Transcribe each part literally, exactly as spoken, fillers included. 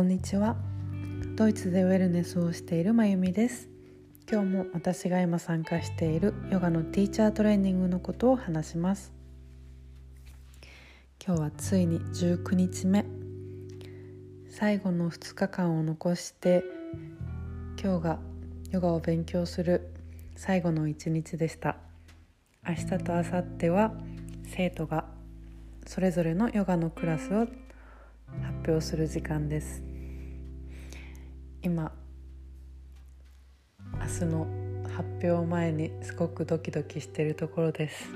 こんにちは。ドイツでウェルネスをしているまゆみです。今日も私が今参加しているヨガのティーチャートレーニングのことを話します。今日はついにじゅうくにちめ、最後のふつかかんを残して今日がヨガを勉強する最後のいちにちでした。明日と明後日は生徒がそれぞれのヨガのクラスを発表する時間です。今明日の発表前にすごくドキドキしているところです。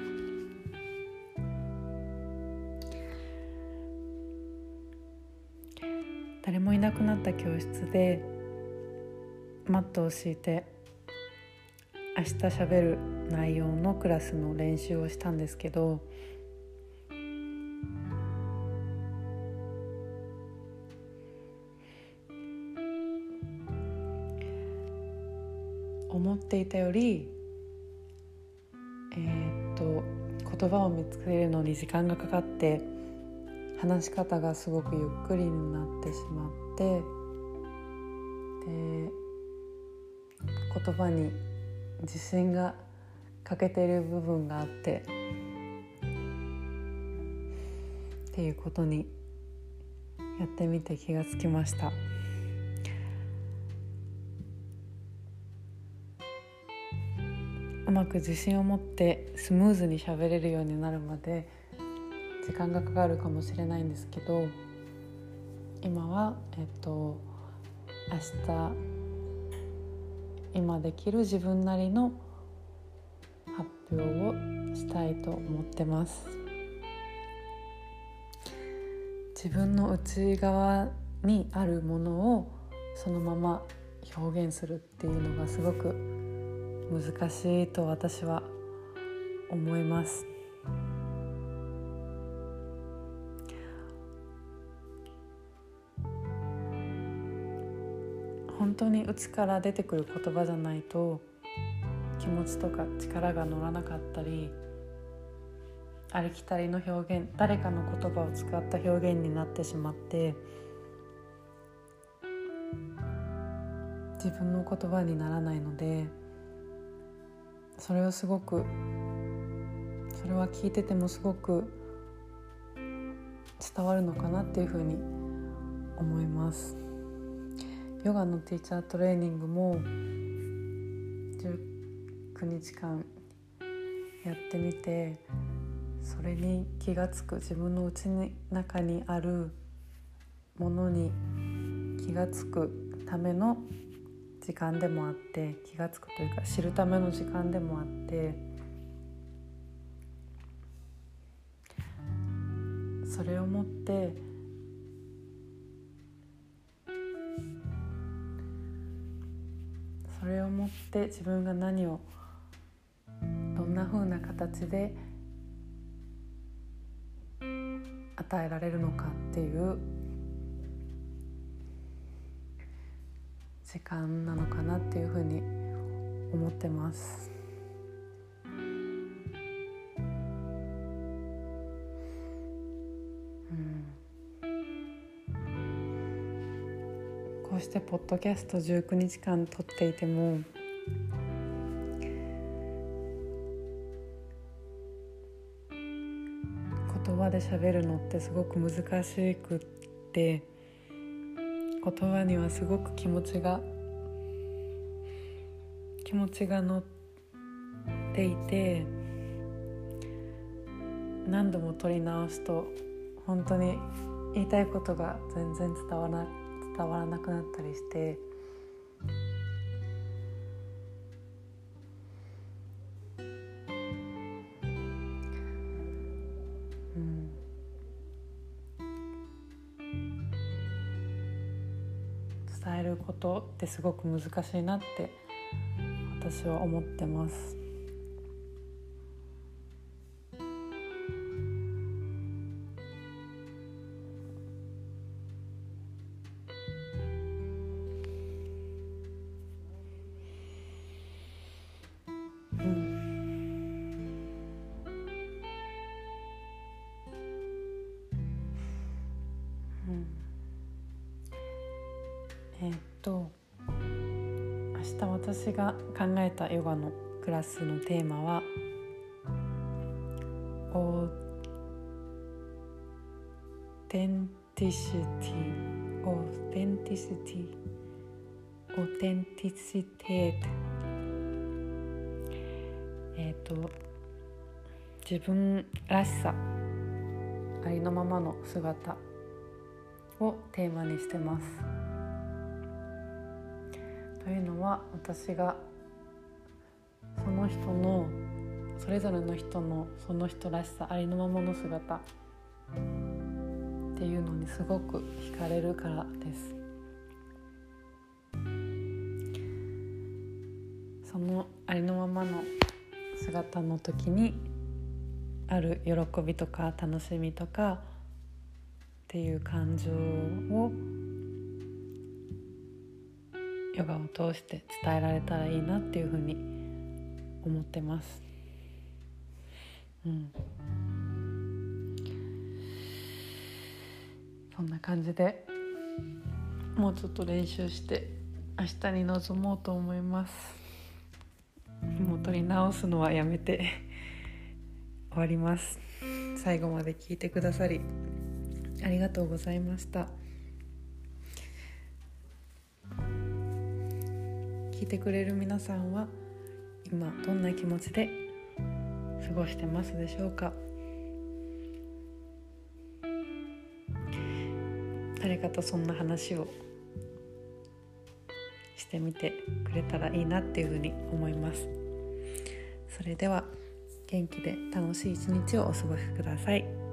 誰もいなくなった教室でマットを敷いて明日喋る内容のクラスの練習をしたんですけど、思っていたより、えー、っと言葉を見つけるのに時間がかかって話し方がすごくゆっくりになってしまって、で言葉に自信が欠けている部分があってっていうことにやってみて気がつきました。うまく自信を持ってスムーズに喋れるようになるまで時間がかかるかもしれないんですけど、今は、えっと、明日今できる自分なりの発表をしたいと思ってます。自分の内側にあるものをそのまま表現するっていうのがすごく難しいと私は思います。本当に内から出てくる言葉じゃないと気持ちとか力が乗らなかったり、ありきたりの表現、誰かの言葉を使った表現になってしまって、自分の言葉にならないので、それをすごくそれは聞いててもすごく伝わるのかなっていうふうに思います。ヨガのティーチャートレーニングもじゅうくにちかんやってみて、それに気がつく、自分の内の中にあるものに気がつくための時間でもあって、気がつくというか知るための時間でもあって、それをもってそれをもって自分が何をどんな風な形で与えられるのかっていう時間なのかなっていう風に思ってます。こうしてポッドキャストじゅうくにちかん撮っていても、言葉で喋るのってすごく難しくって、言葉にはすごく気持ちが気持ちが乗っていて、何度も撮り直すと本当に言いたいことが全然伝わらない伝わらなくなったりして、うん、伝えることってすごく難しいなって私は思ってます。と明日私が考えたヨガのクラスのテーマはオーテンティシティオーテンティシティオーテンティシティえっと自分らしさ、ありのままの姿をテーマにしてます。というのは、私がその人のそれぞれの人のその人らしさ、ありのままの姿っていうのにすごく惹かれるからです。そのありのままの姿の時にある喜びとか楽しみとかっていう感情をヨガを通して伝えられたらいいなっていうふうに思ってます。うん。そんな感じでもうちょっと練習して明日に臨もうと思います。もう取り直すのはやめて終わります。最後まで聞いてくださりありがとうございました。聞いてくれる皆さんは今どんな気持ちで過ごしてますでしょうか。誰かとそんな話をしてみてくれたらいいなっていうふうに思います。それでは元気で楽しい一日をお過ごしください。